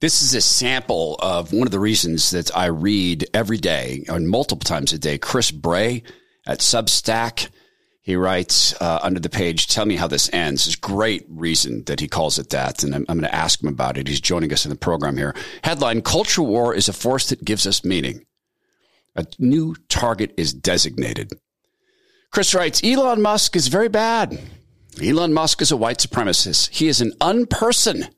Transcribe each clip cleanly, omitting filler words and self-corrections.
This is a sample of one of the reasons that I read every day, or multiple times a day, Chris Bray at Substack. He writes under the page, "Tell me how this ends." It's a great reason that he calls it that, and I'm going to ask him about it. He's joining us in the program here. Headline, "Culture War is a Force that Gives Us Meaning." A new target is designated. Chris writes, "Elon Musk is very bad. Elon Musk is a white supremacist. He is an unperson.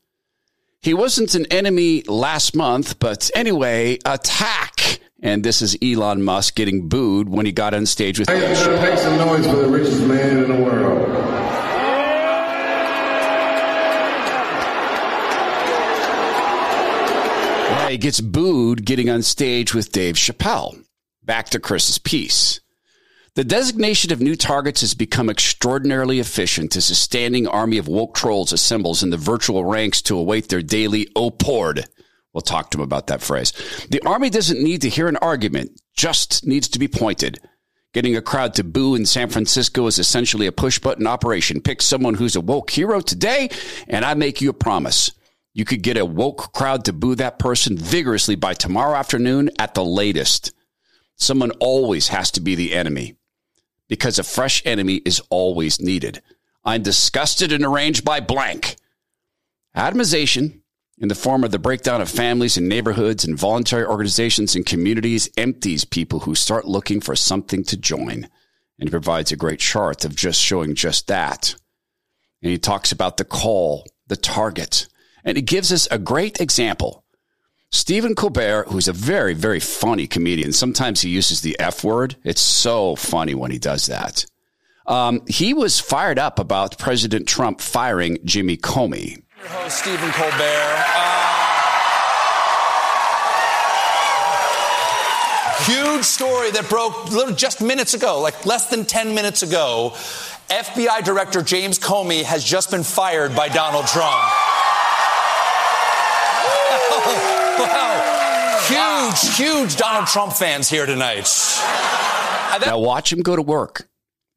He wasn't an enemy last month, but anyway, attack." And this is Elon Musk getting booed when he got on stage with... Hey, make some noise for the richest man in the world. He gets booed getting on stage with Dave Chappelle. Back to Chris's piece. "The designation of new targets has become extraordinarily efficient as a standing army of woke trolls assembles in the virtual ranks to await their daily O-Pord." We'll talk to him about that phrase. "The army doesn't need to hear an argument, just needs to be pointed. Getting a crowd to boo in San Francisco is essentially a push-button operation. Pick someone who's a woke hero today, and I make you a promise. You could get a woke crowd to boo that person vigorously by tomorrow afternoon at the latest. Someone always has to be the enemy, because a fresh enemy is always needed. I'm disgusted and enraged by blank. Atomization in the form of the breakdown of families and neighborhoods and voluntary organizations and communities empties people who start looking for something to join." And he provides a great chart of just showing just that. And he talks about the call, the target. And it gives us a great example. Stephen Colbert, who's a very, very funny comedian. Sometimes he uses the F word. It's so funny when he does that. He was fired up about President Trump firing Jimmy Comey. Your host, Stephen Colbert. Huge story that broke just minutes ago, like less than 10 minutes ago. FBI Director James Comey has just been fired by Donald Trump. Wow. Huge, huge Donald Trump fans here tonight. Now watch him go to work.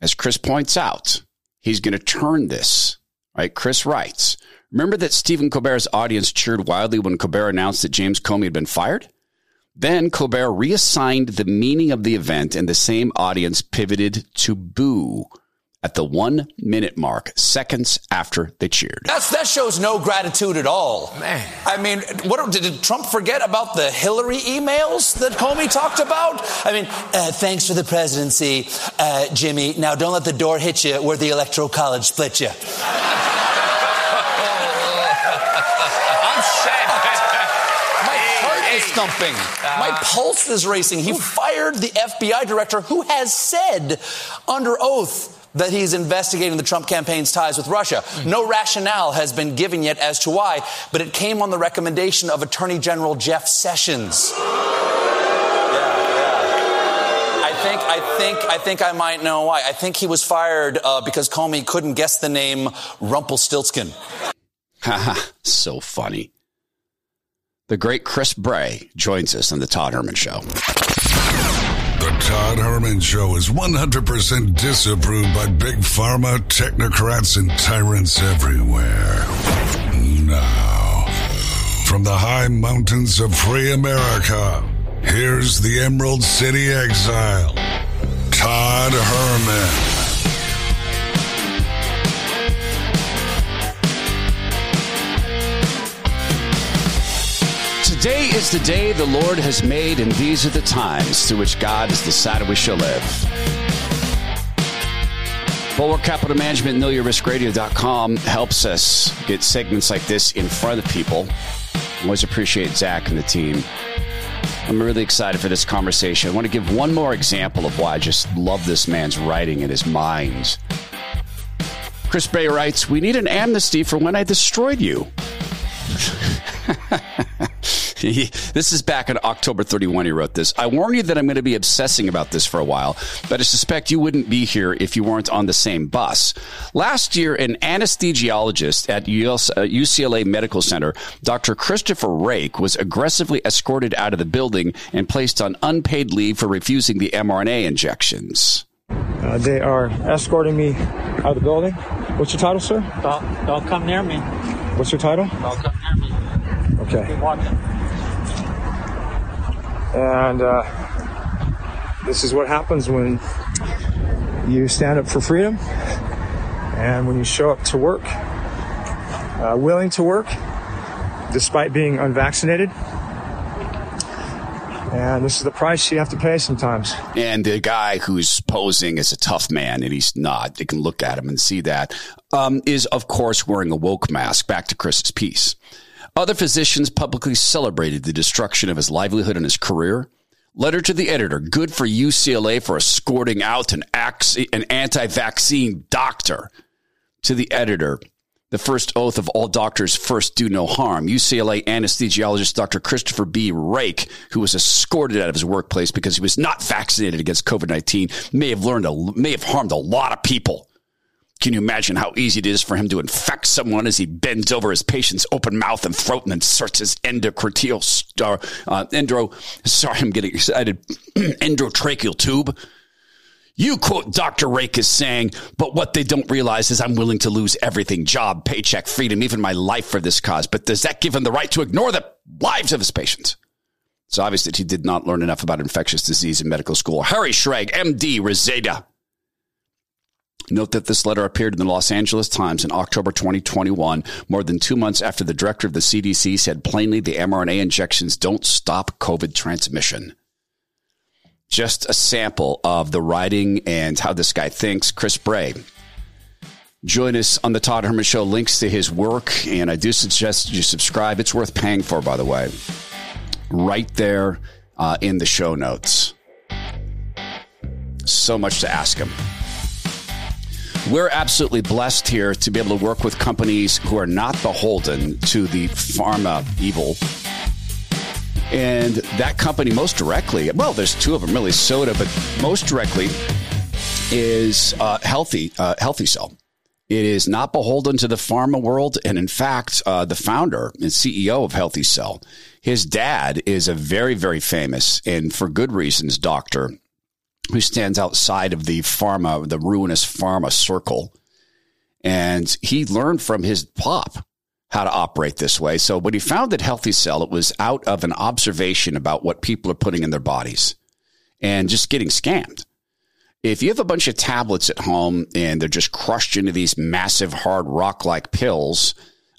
As Chris points out, he's going to turn this. Right? Chris writes, "Remember that Stephen Colbert's audience cheered wildly when Colbert announced that James Comey had been fired? Then Colbert reassigned the meaning of the event and the same audience pivoted to boo at the 1 minute mark, seconds after they cheered." That shows no gratitude at all. Man. I mean, did Trump forget about the Hillary emails that Comey talked about? I mean, thanks for the presidency, Jimmy. Now don't let the door hit you where the Electoral College split you. I'm sad. Stumping. My pulse is racing. He fired the FBI director who has said under oath that he's investigating the Trump campaign's ties with Russia. No rationale has been given yet as to why, but it came on the recommendation of Attorney General Jeff Sessions. I think I might know why. I think he was fired because Comey couldn't guess the name Rumpelstiltskin. Haha, so funny. The great Chris Bray joins us on the Todd Herman Show. The Todd Herman Show is 100% disapproved by big pharma, technocrats, and tyrants everywhere. Now, from the high mountains of free America, here's the Emerald City exile, Todd Herman. Today is the day the Lord has made, and these are the times through which God has decided we shall live. Bulwark Capital Management, KnowYourRiskRadio.com helps us get segments like this in front of people. I always appreciate Zach and the team. I'm really excited for this conversation. I want to give one more example of why I just love this man's writing and his mind. Chris Bray writes, "We need an amnesty for when I destroyed you." This is back on October 31. He wrote this. "I warn you that I'm going to be obsessing about this for a while, but I suspect you wouldn't be here if you weren't on the same bus. Last year, an anesthesiologist at UCLA Medical Center, Dr. Christopher Rake, was aggressively escorted out of the building and placed on unpaid leave for refusing the mRNA injections." They are escorting me out of the building. What's your title, sir? Don't come near me. What's your title? Don't come near me. Okay. And this is what happens when you stand up for freedom and when you show up to work, willing to work, despite being unvaccinated. And this is the price you have to pay sometimes. And the guy who's posing as a tough man, and he's not, you can look at him and see that, is, of course, wearing a woke mask. Back to Chris's piece. Other physicians publicly celebrated the destruction of his livelihood and his career. Letter to the editor. Good for UCLA for escorting out an anti-vaccine doctor. To the editor. The first oath of all doctors, first do no harm. UCLA anesthesiologist Dr. Christopher B. Rake, who was escorted out of his workplace because he was not vaccinated against COVID-19, may have harmed a lot of people. Can you imagine how easy it is for him to infect someone as he bends over his patient's open mouth and throat and inserts his endotracheal tube? You quote Dr. Rake as saying, but what they don't realize is I'm willing to lose everything, job, paycheck, freedom, even my life for this cause. But does that give him the right to ignore the lives of his patients? It's obvious that he did not learn enough about infectious disease in medical school. Harry Schrag, MD, Reseda. Note that this letter appeared in the Los Angeles Times in October 2021, more than 2 months after the director of the CDC said plainly the mRNA injections don't stop COVID transmission. Just a sample of the writing and how this guy thinks. Chris Bray. Join us on the Todd Herman Show. Links to his work. And I do suggest you subscribe. It's worth paying for, by the way. Right there in the show notes. So much to ask him. We're absolutely blessed here to be able to work with companies who are not beholden to the pharma evil. And that company most directly, well, there's two of them really, Soda, but most directly is Healthy Cell. It is not beholden to the pharma world. And in fact, the founder and CEO of Healthy Cell, his dad is a very, very famous and for good reasons doctor who stands outside of the ruinous pharma circle. And he learned from his pop how to operate this way. So when he founded Healthy Cell, it was out of an observation about what people are putting in their bodies and just getting scammed. If you have a bunch of tablets at home and they're just crushed into these massive hard rock-like pills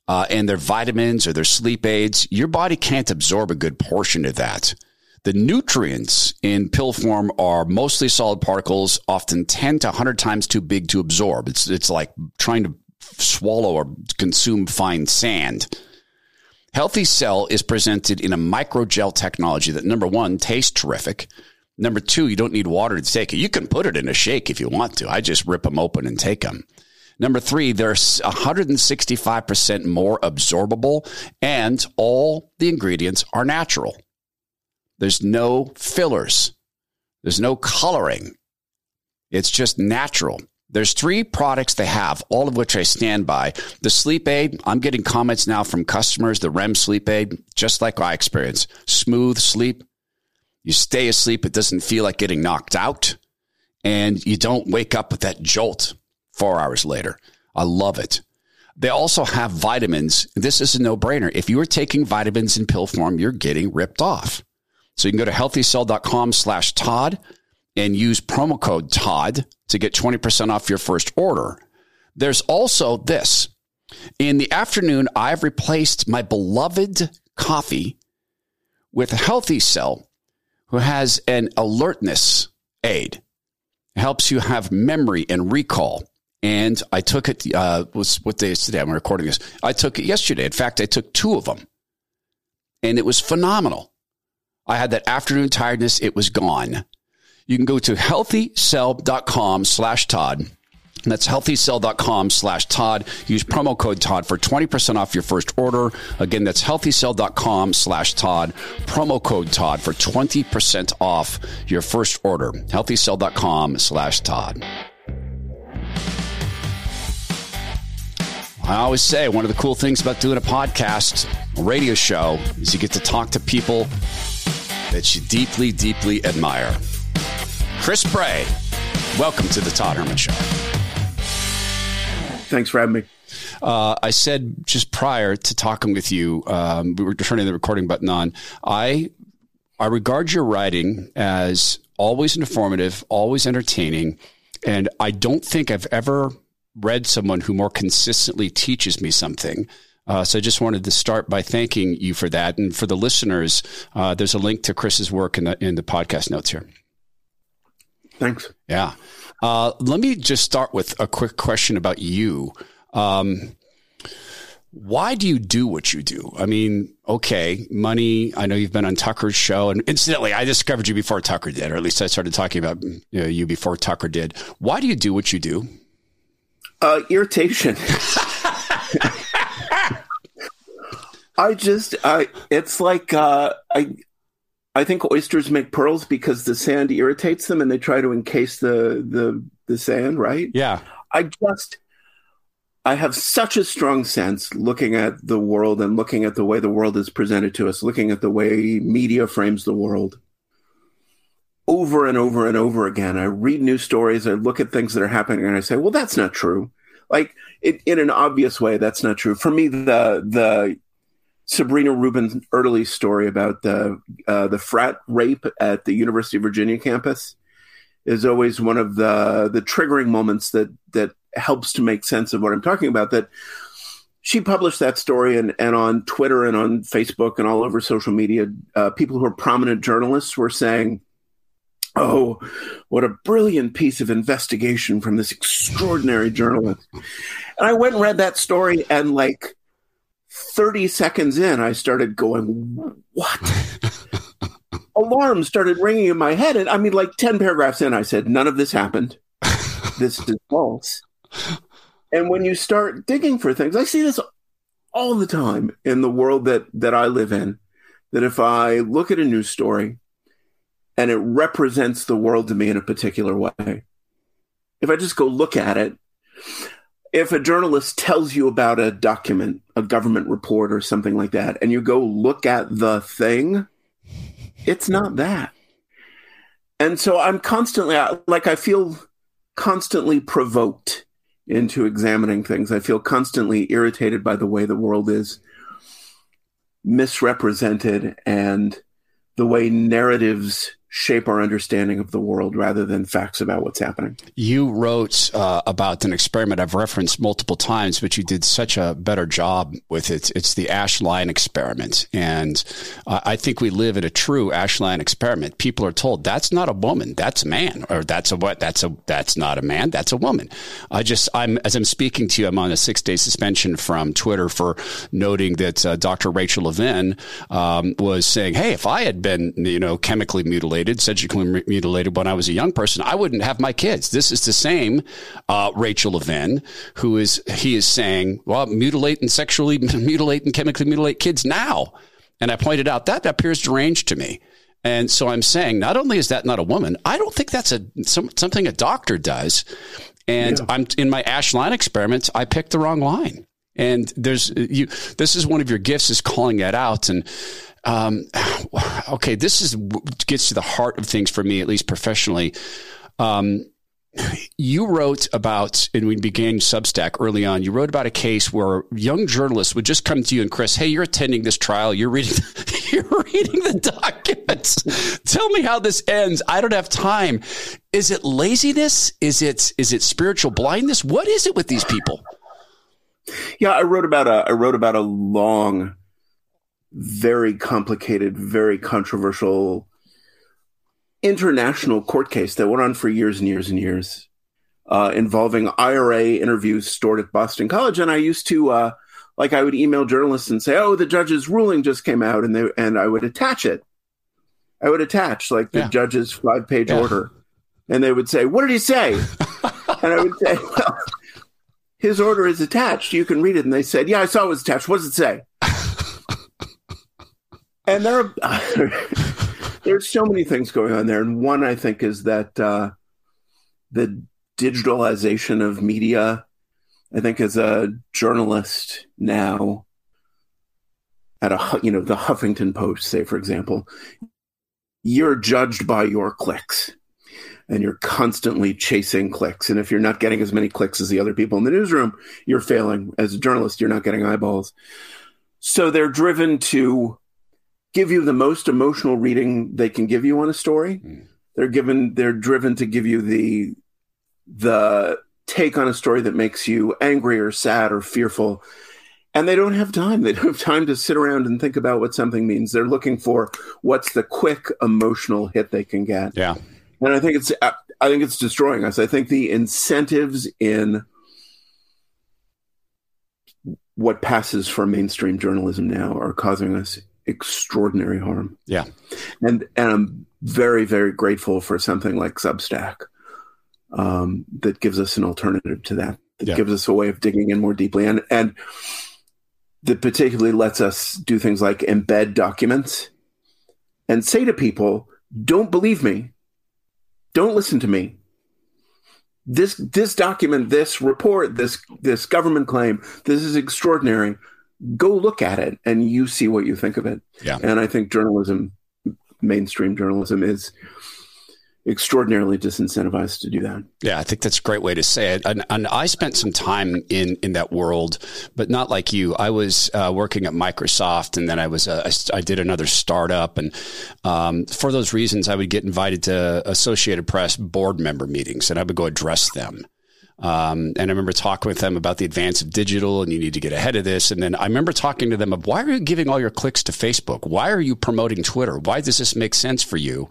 and their vitamins or their sleep aids, your body can't absorb a good portion of that. The nutrients in pill form are mostly solid particles, often 10 to 100 times too big to absorb. It's like trying to swallow or consume fine sand. Healthy Cell is presented in a microgel technology that, number one, tastes terrific. Number two, you don't need water to take it. You can put it in a shake if you want to. I just rip them open and take them. Number three, they're 165% more absorbable, and all the ingredients are natural. There's no fillers. There's no coloring. It's just natural. There's three products they have, all of which I stand by. The sleep aid, I'm getting comments now from customers, the REM sleep aid, just like I experience. Smooth sleep. You stay asleep. It doesn't feel like getting knocked out. And you don't wake up with that jolt 4 hours later. I love it. They also have vitamins. This is a no-brainer. If you are taking vitamins in pill form, you're getting ripped off. So you can go to HealthyCell.com/Todd. and use promo code Todd to get 20% off your first order. There's also this. In the afternoon, I've replaced my beloved coffee with Healthy Cell, who has an alertness aid. It helps you have memory and recall. And I took it, what day is today? I'm recording this. I took it yesterday. In fact, I took two of them. And it was phenomenal. I had that afternoon tiredness. It was gone. You can go to HealthyCell.com/Todd. That's HealthyCell.com/Todd. Use promo code Todd for 20% off your first order. Again, that's HealthyCell.com/Todd. Promo code Todd for 20% off your first order. HealthyCell.com/Todd. I always say one of the cool things about doing a podcast, a radio show, is you get to talk to people that you deeply, deeply admire. Chris Bray, welcome to the Todd Herman Show. Thanks for having me. I said just prior to talking with you, we were turning the recording button on, I regard your writing as always informative, always entertaining, and I don't think I've ever read someone who more consistently teaches me something. So I just wanted to start by thanking you for that. And for the listeners, there's a link to Chris's work in the podcast notes here. Thanks. Yeah. Let me just start with a quick question about you. Why do you do what you do? I mean, okay, money. I know you've been on Tucker's show. And incidentally, I discovered you before Tucker did, or at least I started talking about you before Tucker did. Why do you do what you do? Irritation. I think oysters make pearls because the sand irritates them and they try to encase the sand, right? Yeah. I have such a strong sense looking at the world and looking at the way the world is presented to us, looking at the way media frames the world over and over and over again. I read news stories, I look at things that are happening and I say, well, that's not true. Like in an obvious way, that's not true. For me, the Sabrina Rubin Erdeley story about the frat rape at the University of Virginia campus is always one of the triggering moments that helps to make sense of what I'm talking about. That she published that story and on Twitter and on Facebook and all over social media, people who are prominent journalists were saying, oh, what a brilliant piece of investigation from this extraordinary journalist. And I went and read that story and 30 seconds in, I started going, what? Alarms started ringing in my head. And 10 paragraphs in, I said, none of this happened. This is false. And when you start digging for things, I see this all the time in the world that I live in, that if I look at a news story and it represents the world to me in a particular way, if I just go look at it, if a journalist tells you about a document, a government report or something like that, and you go look at the thing, it's not that. And so I'm constantly, I feel constantly provoked into examining things. I feel constantly irritated by the way the world is misrepresented and the way narratives shape our understanding of the world rather than facts about what's happening. You wrote about an experiment I've referenced multiple times, but you did such a better job with it. It's the Asch Line experiment. And I think we live in a true Asch Line experiment. People are told that's not a woman, that's a man, or that's not a man, that's a woman. As I'm speaking to you, I'm on a 6-day suspension from Twitter for noting that Dr. Rachel Levin was saying, hey, if I had been, chemically mutilated, surgically mutilated when I was a young person, I wouldn't have my kids. This is the same Rachel Levin who is saying, well, mutilate and sexually mutilate and chemically mutilate kids now. And I pointed out that appears deranged to me. And so I'm saying, not only is that not a woman, I don't think that's something a doctor does. And yeah. I'm in my Asch Line experiments, I picked the wrong line. And this is one of your gifts, is calling that out. And okay, this gets to the heart of things for me, at least professionally. You wrote about, and we began Substack early on, you wrote about a case where young journalists would just come to you and Chris, hey, you're attending this trial. You're reading the documents. Tell me how this ends. I don't have time. Is it laziness? Is it spiritual blindness? What is it with these people? Yeah, I wrote about a long, very complicated, very controversial international court case that went on for years and years and years, involving IRA interviews stored at Boston College. And I used to, I would email journalists and say, oh, the judge's ruling just came out, and I would attach it. I would attach the judge's 5-page order, and they would say, what did he say? And I would say, well, his order is attached. You can read it. And they said, yeah, I saw it was attached. What does it say? And there's so many things going on there. And one, I think, is that the digitalization of media, I think as a journalist now at the Huffington Post, say, for example, you're judged by your clicks. and you're constantly chasing clicks. And if you're not getting as many clicks as the other people in the newsroom, you're failing. As a journalist, you're not getting eyeballs. So they're driven to give you the most emotional reading they can give you on a story. They're driven to give you the take on a story that makes you angry or sad or fearful. And they don't have time. They don't have time to sit around and think about what something means. They're looking for what's the quick emotional hit they can get. Yeah. And I think it's destroying us. I think the incentives in what passes for mainstream journalism now are causing us extraordinary harm. Yeah. And I'm very, very grateful for something like Substack that gives us an alternative to that. That gives us a way of digging in more deeply. And that particularly lets us do things like embed documents and say to people, don't believe me. Don't listen to me. This document, this report, this government claim, this is extraordinary. Go look at it and you see what you think of it. Yeah. And I think journalism, mainstream journalism, is extraordinarily disincentivized to do that. Yeah, I think that's a great way to say it. And I spent some time in that world, but not like you. I was working at Microsoft, and then I did another startup. And for those reasons, I would get invited to Associated Press board member meetings, and I would go address them. And I remember talking with them about the advance of digital and you need to get ahead of this. And then I remember talking to them of, why are you giving all your clicks to Facebook? Why are you promoting Twitter? Why does this make sense for you?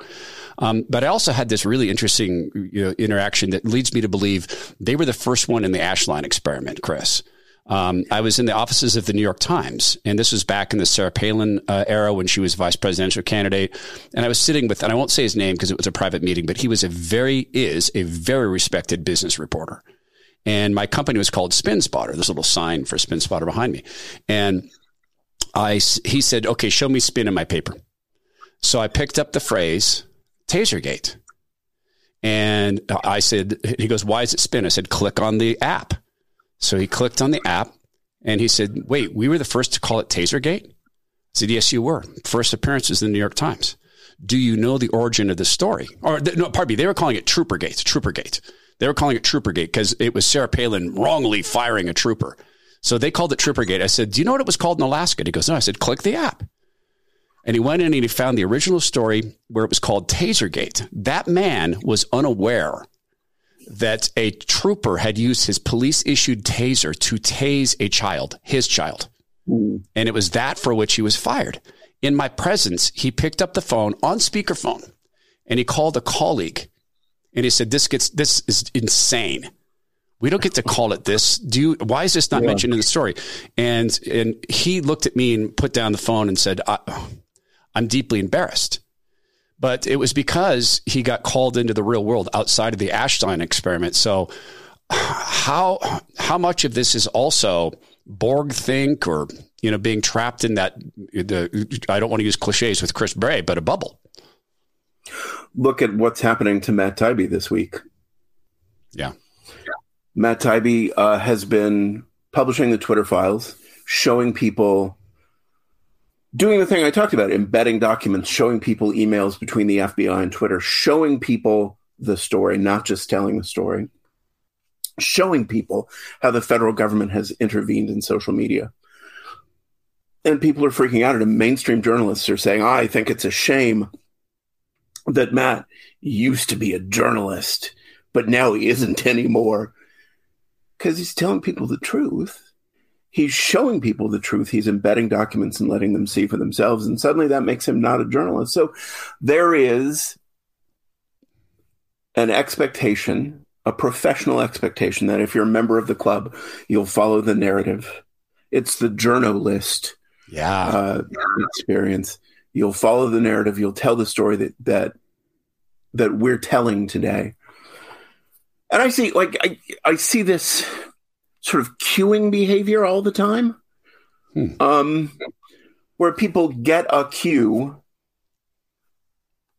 But I also had this really interesting interaction that leads me to believe they were the first one in the Asch Line experiment, Chris. I was in the offices of the New York Times, and this was back in the Sarah Palin era when she was vice presidential candidate. And I was sitting with, and I won't say his name because it was a private meeting, but he was a very respected business reporter. And my company was called Spin Spotter. There's a little sign for Spin Spotter behind me. And he said, okay, show me spin in my paper. So I picked up the phrase TaserGate. And I said, he goes, why is it spin? I said, click on the app. So he clicked on the app and he said, wait, we were the first to call it TaserGate? I said, yes, you were. First appearance was in the New York Times. Do you know the origin of the story? Or no, pardon me, they were calling it Troopergate. They were calling it Troopergate because it was Sarah Palin wrongly firing a trooper. So they called it Troopergate. I said, do you know what it was called in Alaska? And he goes, no. I said, click the app. And he went in and he found the original story where it was called TaserGate. That man was unaware that a trooper had used his police-issued taser to tase a child, his child. And it was that for which he was fired. In my presence, he picked up the phone on speakerphone and he called a colleague and he said, this is insane. We don't get to call it this. Why is this not mentioned in the story? And he looked at me and put down the phone and said, I'm deeply embarrassed. But it was because he got called into the real world outside of the Asch Line experiment. So how much of this is also Borg think or, being trapped in that, I don't want to use cliches with Chris Bray, but a bubble. Look at what's happening to Matt Taibbi this week. Yeah. Matt Taibbi has been publishing the Twitter files, showing people, doing the thing I talked about, embedding documents, showing people emails between the FBI and Twitter, showing people the story, not just telling the story, showing people how the federal government has intervened in social media. And people are freaking out, and mainstream journalists are saying, I think it's a shame that Matt used to be a journalist, but now he isn't anymore, because he's telling people the truth. He's showing people the truth. He's embedding documents and letting them see for themselves. And suddenly that makes him not a journalist. So there is an expectation, a professional expectation, that if you're a member of the club, you'll follow the narrative. It's the journalist experience. You'll follow the narrative. You'll tell the story that we're telling today. And I see, I see this sort of queuing behavior all the time, where people get a cue.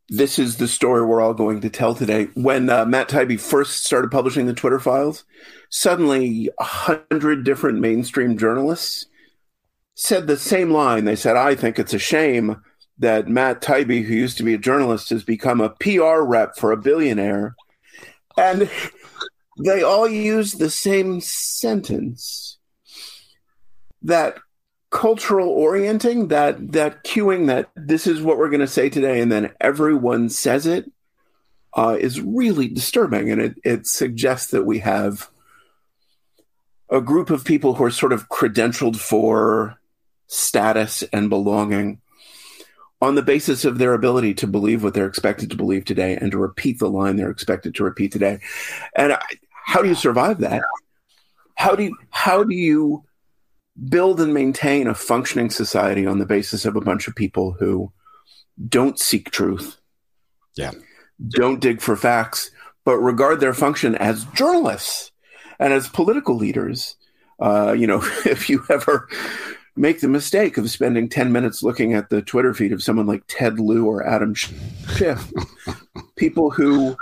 This is the story we're all going to tell today. When Matt Taibbi first started publishing the Twitter files, suddenly 100 different mainstream journalists said the same line. They said, I think it's a shame that Matt Taibbi, who used to be a journalist, has become a PR rep for a billionaire. And they all use the same sentence. That cultural orienting, that cueing, that this is what we're going to say today, and then everyone says it, is really disturbing. And it suggests that we have a group of people who are sort of credentialed for status and belonging on the basis of their ability to believe what they're expected to believe today and to repeat the line they're expected to repeat today. And how do you survive that? How do you build and maintain a functioning society on the basis of a bunch of people who don't seek truth, don't dig for facts, but regard their function as journalists and as political leaders? If you ever make the mistake of spending 10 minutes looking at the Twitter feed of someone like Ted Lieu or Adam Schiff, people who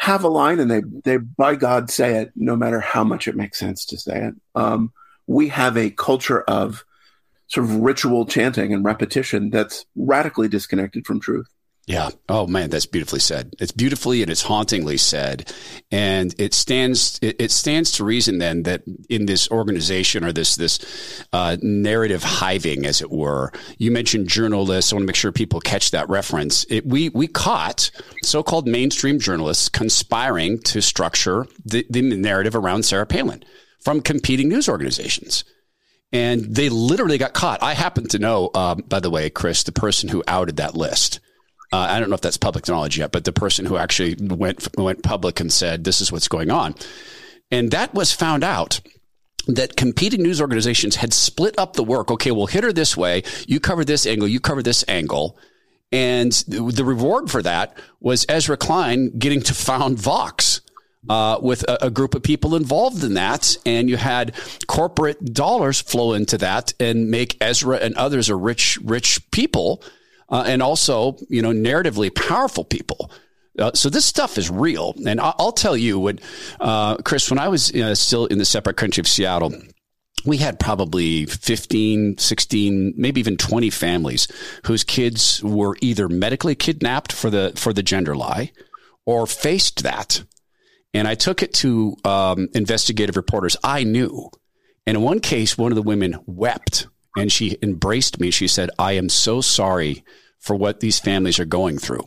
have a line and they by God say it, no matter how much it makes sense to say it. We have a culture of sort of ritual chanting and repetition that's radically disconnected from truth. Yeah. Oh man, that's beautifully said. It's beautifully and it's hauntingly said. And it stands to reason then that in this organization or this narrative hiving, as it were, you mentioned journalists. I want to make sure people catch that reference. We caught so-called mainstream journalists conspiring to structure the narrative around Sarah Palin from competing news organizations. And they literally got caught. I happen to know, by the way, Chris, the person who outed that list. I don't know if that's public knowledge yet, but the person who actually went public and said, this is what's going on. And that was found out that competing news organizations had split up the work. Okay, we'll hit her this way. You cover this angle. You cover this angle. And the reward for that was Ezra Klein getting to found Vox. With a group of people involved in that. And you had corporate dollars flow into that and make Ezra and others a rich people. And also, narratively powerful people. So this stuff is real. And I'll tell you what, Chris, when I was still in the separate country of Seattle, we had probably 15, 16, maybe even 20 families whose kids were either medically kidnapped for the gender lie or faced that. And I took it to investigative reporters I knew. And in one case, one of the women wept and she embraced me. She said, I am so sorry for what these families are going through.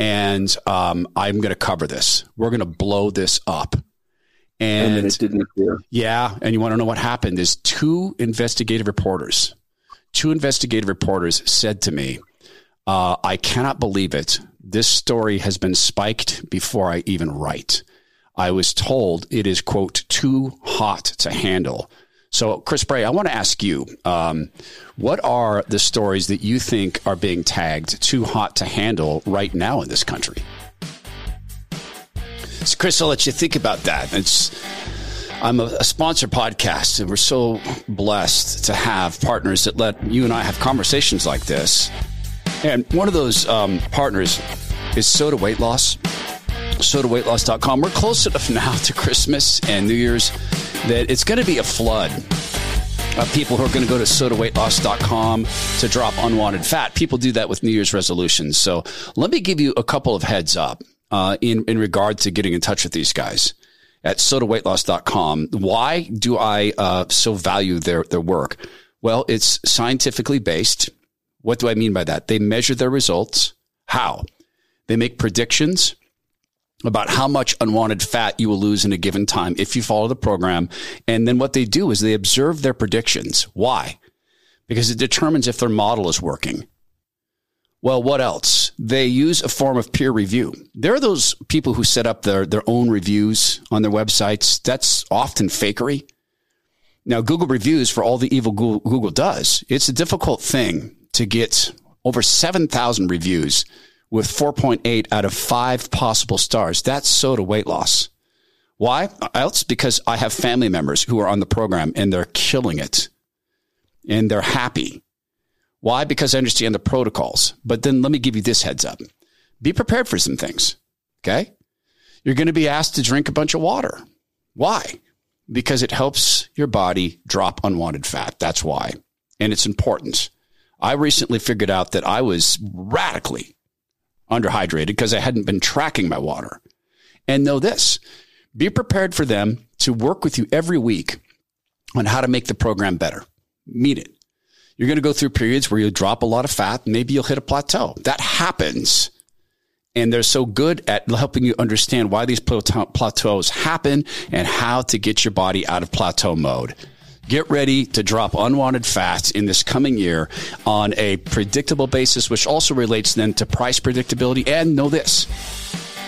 And I'm going to cover this. We're going to blow this up. And it didn't appear. Yeah. And you want to know what happened is two investigative reporters said to me, I cannot believe it. This story has been spiked before I even write. I was told it is, quote, too hot to handle. So, Chris Bray, I want to ask you, what are the stories that you think are being tagged too hot to handle right now in this country? So, Chris, I'll let you think about that. I'm a sponsor podcast, and we're so blessed to have partners that let you and I have conversations like this. And one of those partners is Soda Weight Loss. SodaWeightLoss.com. We're close enough now to Christmas and New Year's that it's going to be a flood of people who are going to go to SodaWeightLoss.com to drop unwanted fat. People do that with New Year's resolutions. So let me give you a couple of heads up in regard to getting in touch with these guys at SodaWeightLoss.com. Why do I so value their work? Well, it's scientifically based. What do I mean by that? They measure their results. How? They make predictions about how much unwanted fat you will lose in a given time if you follow the program. And then what they do is they observe their predictions. Why? Because it determines if their model is working. Well, what else? They use a form of peer review. There are those people who set up their own reviews on their websites. That's often fakery. Now, Google reviews, for all the evil Google does, it's a difficult thing to get over 7,000 reviews with 4.8 out of 5 possible stars. That's Soda Weight Loss. Why else? Because I have family members who are on the program and they're killing it and they're happy. Why? Because I understand the protocols. But then let me give you this heads up. Be prepared for some things. Okay. You're going to be asked to drink a bunch of water. Why? Because it helps your body drop unwanted fat. That's why. And it's important. I recently figured out that I was radically underhydrated because I hadn't been tracking my water. And know this, be prepared for them to work with you every week on how to make the program better. Mean it. You're going to go through periods where you drop a lot of fat. Maybe you'll hit a plateau. That happens. And they're so good at helping you understand why these plateaus happen and how to get your body out of plateau mode. Get ready to drop unwanted fats in this coming year on a predictable basis, which also relates then to price predictability. And know this,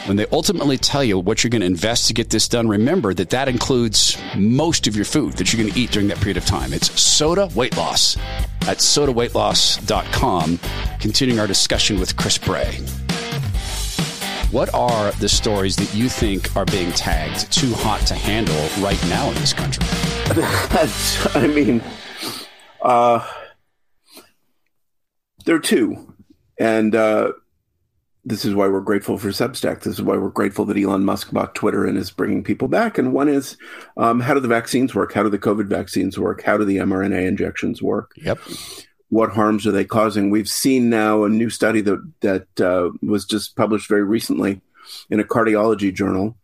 when they ultimately tell you what you're going to invest to get this done, remember that that includes most of your food that you're going to eat during that period of time. It's Soda Weight Loss at SodaWeightLoss.com. Continuing our discussion with Chris Bray. What are the stories that you think are being tagged too hot to handle right now in this country? I mean, there are two. And this is why we're grateful for Substack. This is why we're grateful that Elon Musk bought Twitter and is bringing people back. And one is, how do the vaccines work? How do the COVID vaccines work? How do the mRNA injections work? Yep. What harms are they causing? We've seen now a new study that was just published very recently in a cardiology journal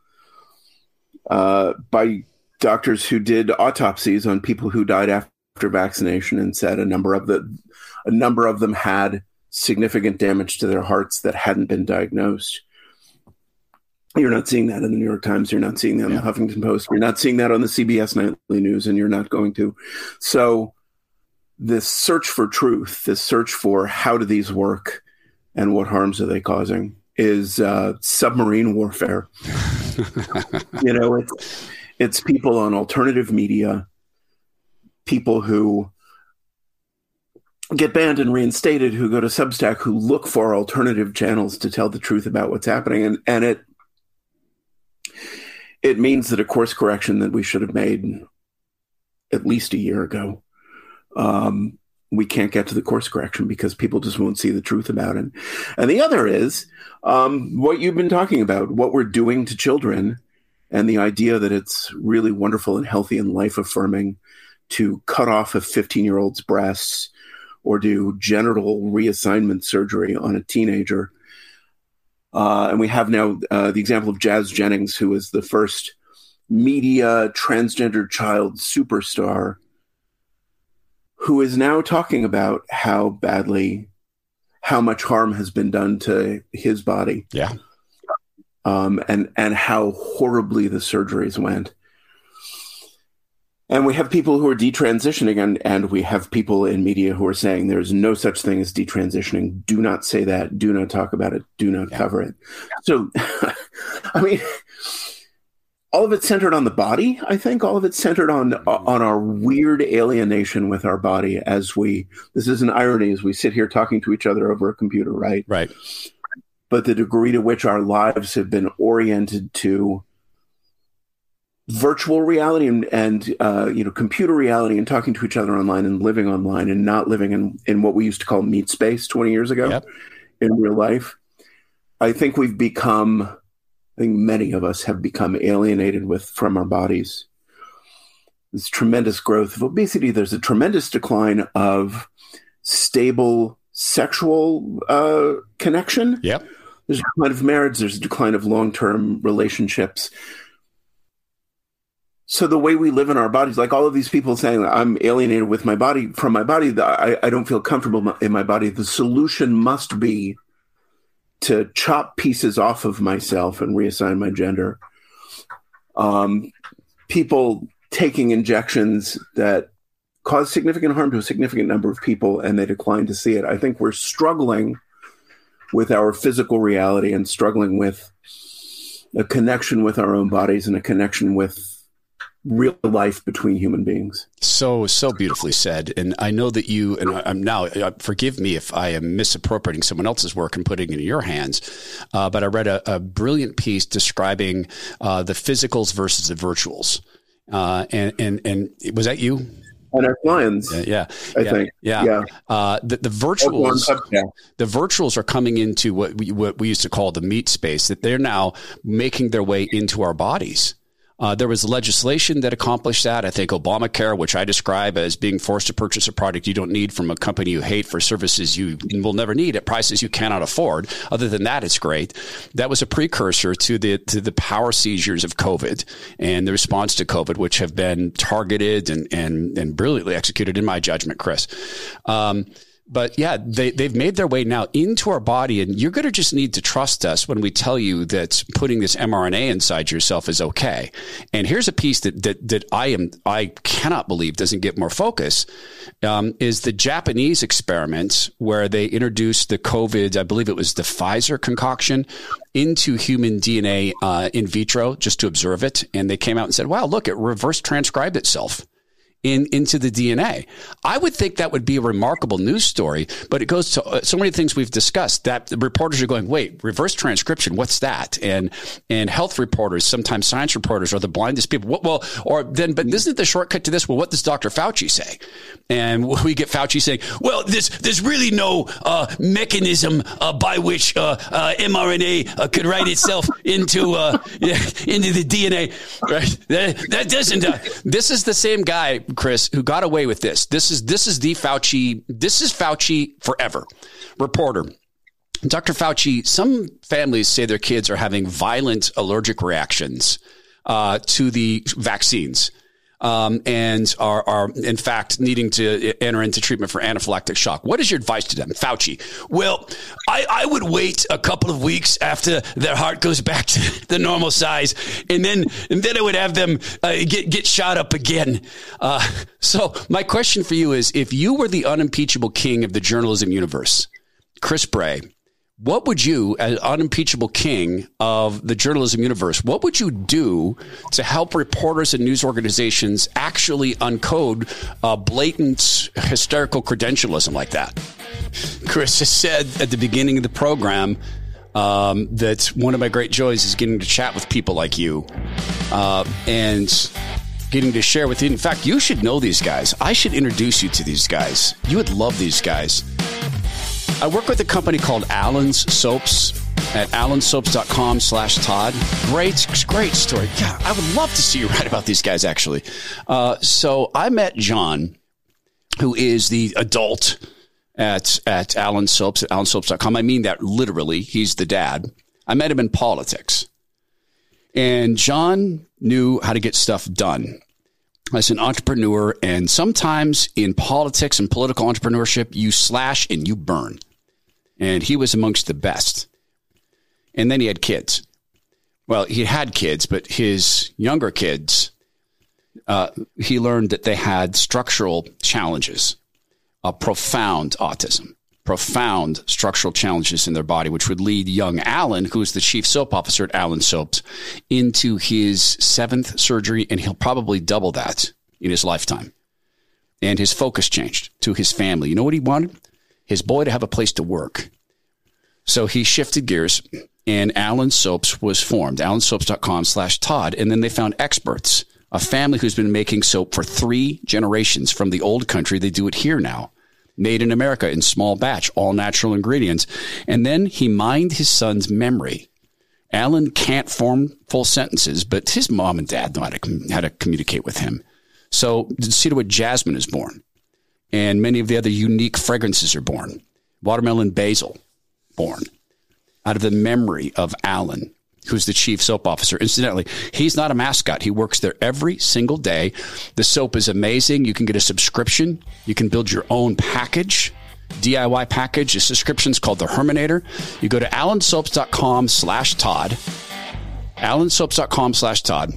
by doctors who did autopsies on people who died after vaccination, and said a number of them had significant damage to their hearts that hadn't been diagnosed. You're not seeing that in the New York Times. You're not seeing that on the Huffington Post. You're not seeing that on the CBS Nightly News, and you're not going to. So this search for truth, this search for how do these work and what harms are they causing is submarine warfare. You know, it's people on alternative media, people who get banned and reinstated, who go to Substack, who look for alternative channels to tell the truth about what's happening. And it means that a course correction that we should have made at least a year ago, we can't get to the course correction because people just won't see the truth about it. And the other is what you've been talking about, what we're doing to children, and the idea that it's really wonderful and healthy and life-affirming to cut off a 15-year-old's breasts or do genital reassignment surgery on a teenager. And we have now the example of Jazz Jennings, who was the first media transgender child superstar, who is now talking about how much harm has been done to his body. Yeah. And how horribly the surgeries went. And we have people who are detransitioning, and we have people in media who are saying there's no such thing as detransitioning. Do not say that. Do not talk about it. Do not cover it. So, I mean, all of it's centered on the body, I think. All of it's centered on our weird alienation with our body this is an irony, as we sit here talking to each other over a computer, right? Right. But the degree to which our lives have been oriented to virtual reality and computer reality and talking to each other online and living online and not living in what we used to call meat space 20 years ago in real life. I think many of us have become alienated from our bodies. There's tremendous growth of obesity. There's a tremendous decline of stable sexual connection. Yep. There's a decline of marriage. There's a decline of long-term relationships. So the way we live in our bodies, like all of these people saying, I'm alienated with my body, from my body. I don't feel comfortable in my body. The solution must be to chop pieces off of myself and reassign my gender. People taking injections that cause significant harm to a significant number of people, and they decline to see it. I think we're struggling with our physical reality and struggling with a connection with our own bodies and a connection with real life between human beings. So beautifully said. And I know that you, and I'm now, forgive me if I am misappropriating someone else's work and putting it in your hands, but I read a brilliant piece describing the physicals versus the virtuals. And was that you? And our clients, I think. Yeah. The virtuals, the virtuals are coming into what we used to call the meat space, that they're now making their way into our bodies. There was legislation that accomplished that. I think Obamacare, which I describe as being forced to purchase a product you don't need from a company you hate for services you will never need at prices you cannot afford. Other than that, it's great. That was a precursor to the power seizures of COVID and the response to COVID, which have been targeted and brilliantly executed, in my judgment, Chris. But yeah, they've made their way now into our body, and you're going to just need to trust us when we tell you that putting this mRNA inside yourself is okay. And here's a piece that I cannot believe doesn't get more focus, is the Japanese experiments where they introduced the COVID, I believe it was the Pfizer concoction, into human DNA in vitro just to observe it. And they came out and said, wow, look, it reverse transcribed itself into the DNA. I would think that would be a remarkable news story, but it goes to so many things we've discussed that the reporters are going, wait, reverse transcription, what's that? And health reporters, sometimes science reporters, are the blindest people. Well, or then, but isn't the shortcut to this? Well, what does Dr. Fauci say? And we get Fauci saying, well, there's really no mechanism by which mRNA could write itself into the DNA. Right? That doesn't. This is the same guy, Chris, who got away with this. This is the Fauci. This is Fauci forever. Reporter Dr. Fauci. Some families say their kids are having violent allergic reactions to the vaccines, and are in fact needing to enter into treatment for anaphylactic shock. What is your advice to them, Fauci? Well, I would wait a couple of weeks after their heart goes back to the normal size, and then I would have them get shot up again. So my question for you is, if you were the unimpeachable king of the journalism universe, Chris Bray, what would you, as unimpeachable king of the journalism universe, what would you do to help reporters and news organizations actually uncode blatant hysterical credentialism like that? Chris has said at the beginning of the program that one of my great joys is getting to chat with people like you and getting to share with you. In fact, you should know these guys. I should introduce you to these guys. You would love these guys. I work with a company called Allen's Soaps at AllenSoaps.com/Todd. Great story. God, I would love to see you write about these guys, actually. So I met John, who is the adult at Allen's Soaps at AllenSoaps.com. I mean that literally. He's the dad. I met him in politics. And John knew how to get stuff done as an entrepreneur. And sometimes in politics and political entrepreneurship, you slash and you burn. And he was amongst the best. And then he had kids. Well, he had kids, but his younger kids, he learned that they had structural challenges, a profound autism, profound structural challenges in their body, which would lead young Allen, who is the chief soap officer at Allen Soaps, into his 7th surgery. And he'll probably double that in his lifetime. And his focus changed to his family. You know what he wanted? His boy to have a place to work. So he shifted gears, and Allen Soaps was formed, AllenSoaps.com/Todd. And then they found experts, a family who's been making soap for 3 generations from the old country. They do it here now, made in America in small batch, all natural ingredients. And then he mined his son's memory. Allen can't form full sentences, but his mom and dad know how to communicate with him. So cedarwood jasmine is born, and many of the other unique fragrances are born. Watermelon basil, born out of the memory of Allen, who's the chief soap officer. Incidentally, he's not a mascot. He works there every single day. The soap is amazing. You can get a subscription. You can build your own package, DIY package. The subscription's called the Herminator. You go to AllenSoaps.com/Todd, AllenSoaps.com/Todd.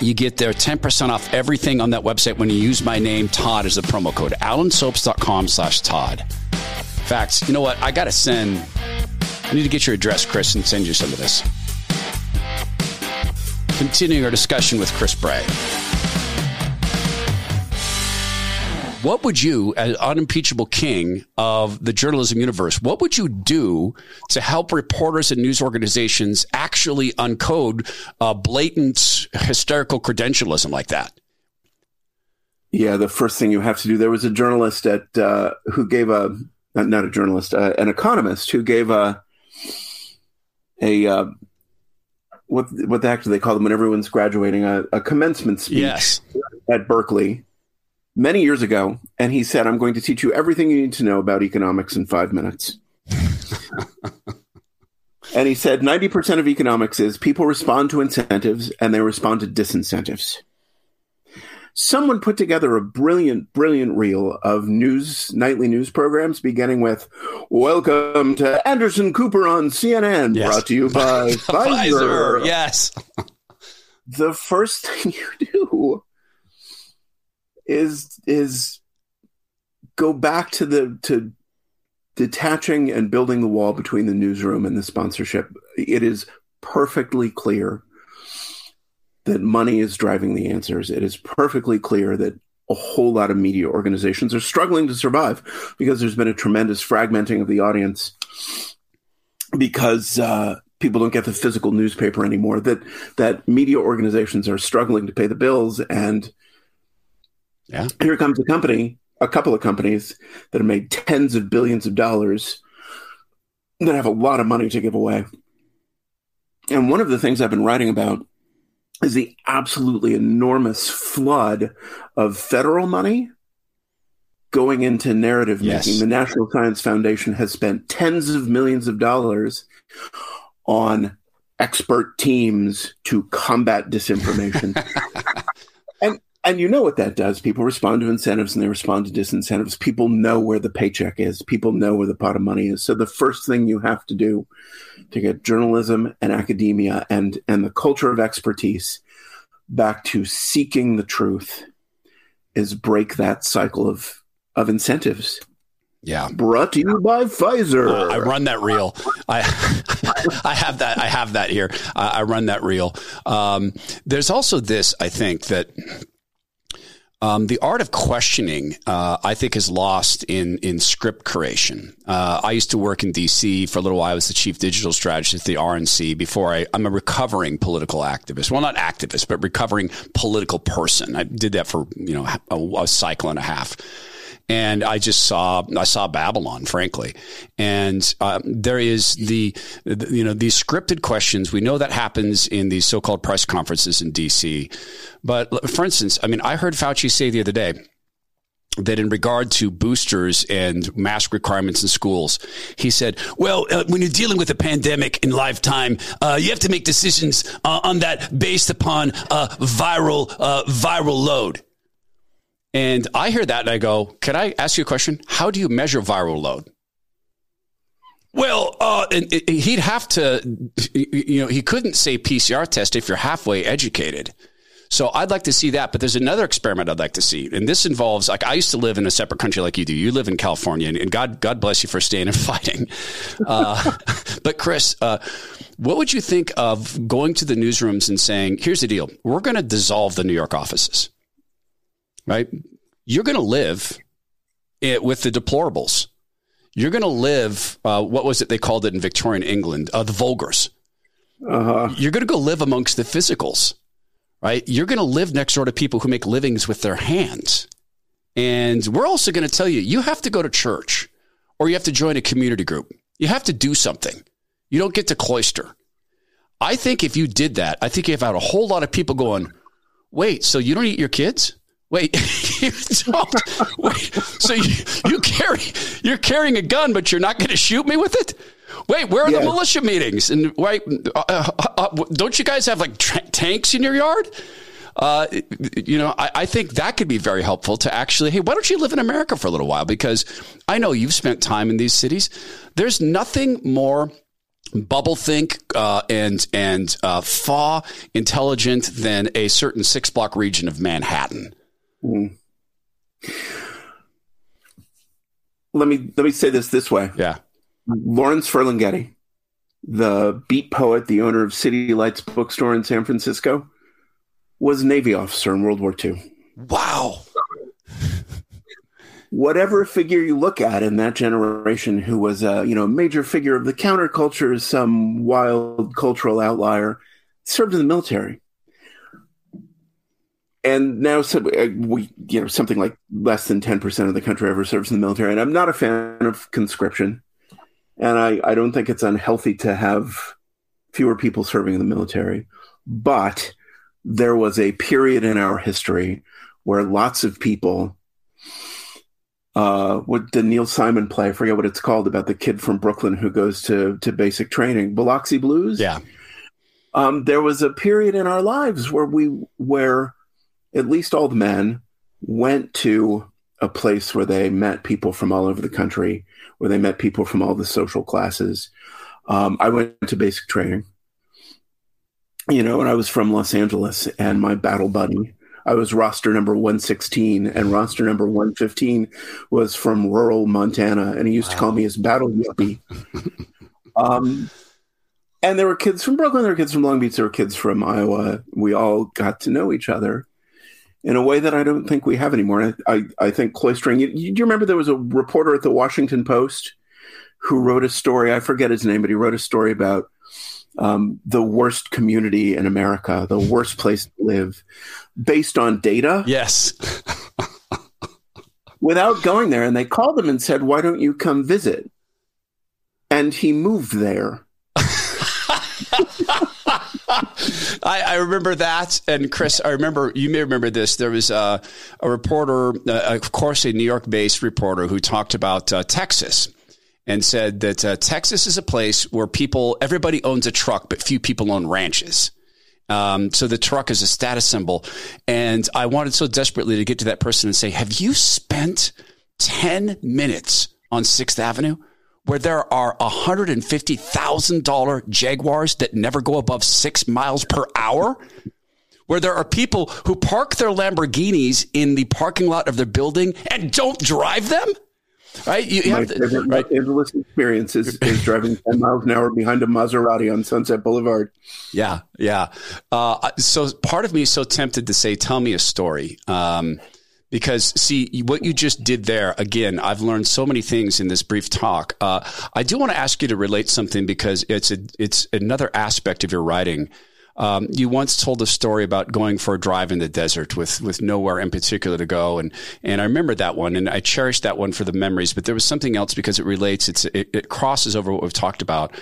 You get their 10% off everything on that website when you use my name, Todd, as the promo code, AllenSoaps.com/Todd. In fact, you know what? I need to get your address, Chris, and send you some of this. Continuing our discussion with Chris Bray. What would you, as unimpeachable king of the journalism universe, what would you do to help reporters and news organizations actually uncode blatant hysterical credentialism like that? Yeah, the first thing you have to do, there was a journalist an economist who gave a what the heck do they call them when everyone's graduating, a commencement speech at Berkeley many years ago. And he said, I'm going to teach you everything you need to know about economics in 5 minutes. And he said, 90% of economics is people respond to incentives and they respond to disincentives. Someone put together a brilliant, brilliant reel of nightly news programs, beginning with, welcome to Anderson Cooper on CNN, brought to you by Pfizer. Yes. The first thing you do is go back to detaching and building the wall between the newsroom and the sponsorship. It is perfectly clear that money is driving the answers. It is perfectly clear that a whole lot of media organizations are struggling to survive because there's been a tremendous fragmenting of the audience, because people don't get the physical newspaper anymore, that media organizations are struggling to pay the bills. And here comes a couple of companies that have made tens of billions of dollars that have a lot of money to give away. And one of the things I've been writing about is the absolutely enormous flood of federal money going into narrative making. The National Science Foundation has spent tens of millions of dollars on expert teams to combat disinformation. And you know what that does. People respond to incentives and they respond to disincentives. People know where the paycheck is. People know where the pot of money is. So the first thing you have to do to get journalism and academia and the culture of expertise back to seeking the truth is break that cycle of incentives. Yeah. Brought to you by Pfizer. I run that reel. I have that here. I run that reel. There's also this, I think, that the art of questioning, I think, is lost in script creation. I used to work in D.C. for a little while. I was the chief digital strategist at the RNC before I'm a recovering political activist. Well, not activist, but recovering political person. I did that for, a cycle and a half. And I saw Babylon, frankly. And there is these scripted questions. We know that happens in these so-called press conferences in D.C. But for instance, I heard Fauci say the other day that in regard to boosters and mask requirements in schools, he said, when you're dealing with a pandemic in lifetime, you have to make decisions on that based upon viral load. And I hear that and I go, can I ask you a question? How do you measure viral load? Well, and he'd have to, he couldn't say PCR test if you're halfway educated. So I'd like to see that. But there's another experiment I'd like to see. And this involves, I used to live in a separate country like you do. You live in California, and God bless you for staying and fighting. But Chris, what would you think of going to the newsrooms and saying, here's the deal. We're going to dissolve the New York offices. Right? You're going to live it with the deplorables. You're going to live, what was it they called it in Victorian England? The vulgars. Uh-huh. You're going to go live amongst the physicals, right? You're going to live next door to people who make livings with their hands. And we're also going to tell you, you have to go to church or you have to join a community group. You have to do something. You don't get to cloister. I think if you did that, I think you've had a whole lot of people going, wait, so you don't eat your kids? Wait, you don't. Wait, so you're carrying a gun, but you're not going to shoot me with it? Wait, where are the militia meetings? And why don't you guys have like tanks in your yard? I think that could be very helpful to actually, hey, why don't you live in America for a little while? Because I know you've spent time in these cities. There's nothing more bubble think and faw intelligent than a certain 6-block region of Manhattan. Mm. Let me say this way. Yeah. Lawrence Ferlinghetti, the beat poet, the owner of City Lights Bookstore in San Francisco, was a Navy officer in World War II. Wow. Whatever figure you look at in that generation who was a major figure of the counterculture, some wild cultural outlier, served in the military. And now something like less than 10% of the country ever serves in the military. And I'm not a fan of conscription. And I don't think it's unhealthy to have fewer people serving in the military. But there was a period in our history where lots of people, what the Neil Simon play, I forget what it's called, about the kid from Brooklyn who goes to basic training, Biloxi Blues. Yeah. There was a period in our lives where where at least all the men went to a place where they met people from all over the country, where they met people from all the social classes. I went to basic training, and I was from Los Angeles, and my battle buddy, I was roster number 116, and roster number 115 was from rural Montana, and he used to call me his battle yuppie. And there were kids from Brooklyn, there were kids from Long Beach, there were kids from Iowa. We all got to know each other in a way that I don't think we have anymore. And I think cloistering, do you remember there was a reporter at the Washington Post who wrote a story, I forget his name, but he wrote a story about the worst community in America, the worst place to live, based on data. Yes. Without going there. And they called him and said, why don't you come visit? And he moved there. I remember that. And Chris, I remember, you may remember this. There was a reporter, of course, a New York-based reporter who talked about Texas and said that Texas is a place where everybody owns a truck, but few people own ranches. So the truck is a status symbol. And I wanted so desperately to get to that person and say, have you spent 10 minutes on 6th Avenue? Where there are $150,000 Jaguars that never go above 6 miles per hour, where there are people who park their Lamborghinis in the parking lot of their building and don't drive them, right? My Angeles experience is driving 10 miles an hour behind a Maserati on Sunset Boulevard. Yeah, yeah. So part of me is so tempted to say, tell me a story. Because, see, what you just did there, again, I've learned so many things in this brief talk. I do want to ask you to relate something because it's another aspect of your writing. You once told a story about going for a drive in the desert with nowhere in particular to go. And I remember that one, and I cherished that one for the memories. But there was something else because it relates. It crosses over what we've talked about.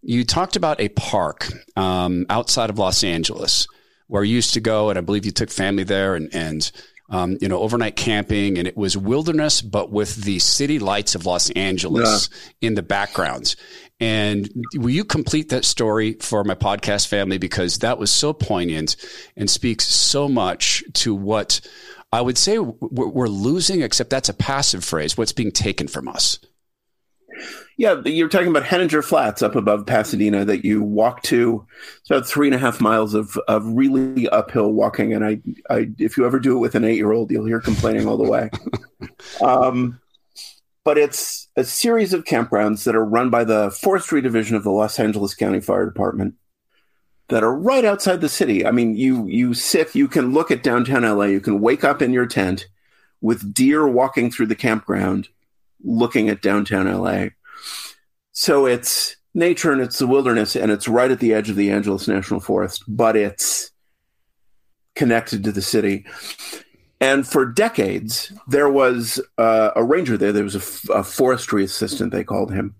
You talked about a park outside of Los Angeles where you used to go, and I believe you took family there and overnight camping, and it was wilderness, but with the city lights of Los Angeles in the background. And will you complete that story for my podcast family? Because that was so poignant and speaks so much to what I would say we're losing, except that's a passive phrase, what's being taken from us. Yeah, you're talking about Henninger Flats up above Pasadena that you walk to. It's about 3.5 miles of really uphill walking. And I if you ever do it with an 8-year-old, you'll hear complaining all the way. But it's a series of campgrounds that are run by the Forestry Division of the Los Angeles County Fire Department that are right outside the city. I mean, you can look at downtown LA. You can wake up in your tent with deer walking through the campground looking at downtown LA. So it's nature and it's the wilderness and it's right at the edge of the Angeles National Forest, but it's connected to the city. And for decades, there was a ranger there. There was a forestry assistant, they called him,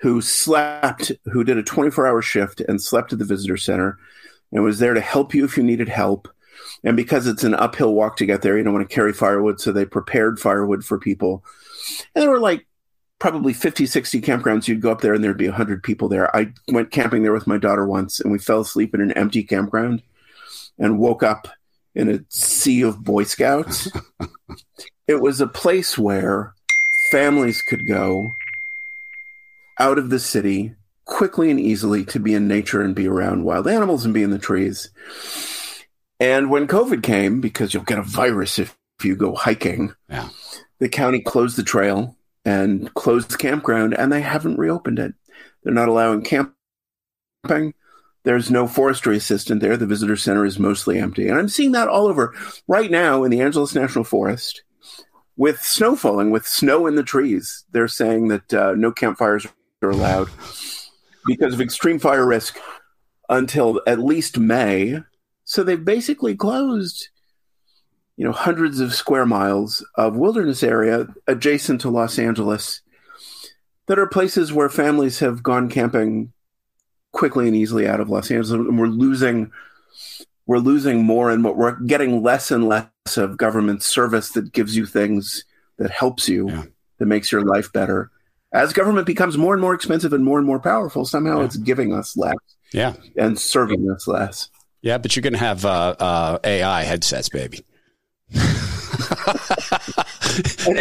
who did a 24-hour shift and slept at the visitor center and was there to help you if you needed help. And because it's an uphill walk to get there, you don't want to carry firewood, so they prepared firewood for people. And there were probably 50, 60 campgrounds. You'd go up there and there'd be 100 people there. I went camping there with my daughter once, and we fell asleep in an empty campground and woke up in a sea of Boy Scouts. It was a place where families could go out of the city quickly and easily to be in nature and be around wild animals and be in the trees. And when COVID came, because you'll get a virus if you go hiking, yeah, the county closed the trail and closed the campground, and they haven't reopened it. They're not allowing camping. There's no forestry assistant there. The visitor center is mostly empty. And I'm seeing that all over right now in the Angeles National Forest with snow falling, with snow in the trees. They're saying that no campfires are allowed because of extreme fire risk until at least May. So they've basically closed, hundreds of square miles of wilderness area adjacent to Los Angeles that are places where families have gone camping quickly and easily out of Los Angeles, and we're losing more and more. We're getting less and less of government service that gives you things that helps you, that makes your life better. As government becomes more and more expensive and more powerful, somehow it's giving us less and serving us less. Yeah, but you're going to have AI headsets, baby. And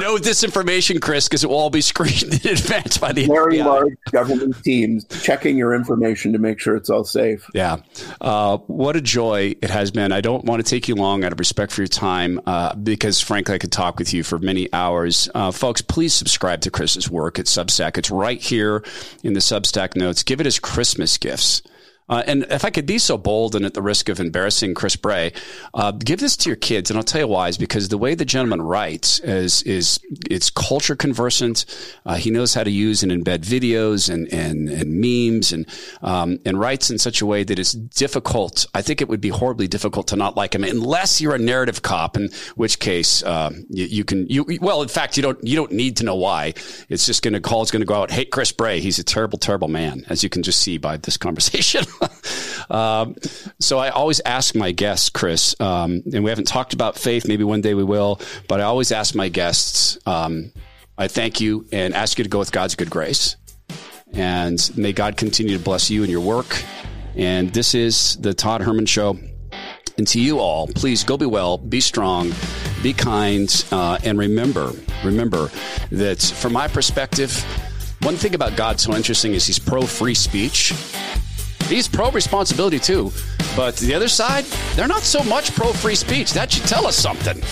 no disinformation, Chris, because it will all be screened in advance by the very FBI. Large government teams checking your information to make sure it's all safe. Yeah. What a joy it has been. I don't want to take you long out of respect for your time, because frankly, I could talk with you for many hours. Folks, please subscribe to Chris's work at Substack. It's right here in the Substack notes. Give it as Christmas gifts. And if I could be so bold, and at the risk of embarrassing Chris Bray, give this to your kids. And I'll tell you why, is because the way the gentleman writes is it's culture conversant. He knows how to use and embed videos and memes and writes in such a way that it's difficult. I think it would be horribly difficult to not like him, unless you're a narrative cop, in which case you don't need to know why. It's just going to call. It's going to go out. Hey, Chris Bray, he's a terrible, terrible man, as you can just see by this conversation. So I always ask my guests, Chris, and we haven't talked about faith. Maybe one day we will, but I always ask my guests, I thank you and ask you to go with God's good grace, and may God continue to bless you and your work. And this is the Todd Herman Show. And to you all, please go be well, be strong, be kind. And remember that from my perspective, one thing about God so interesting is he's pro free speech. He's pro-responsibility, too. But the other side, they're not so much pro-free speech. That should tell us something.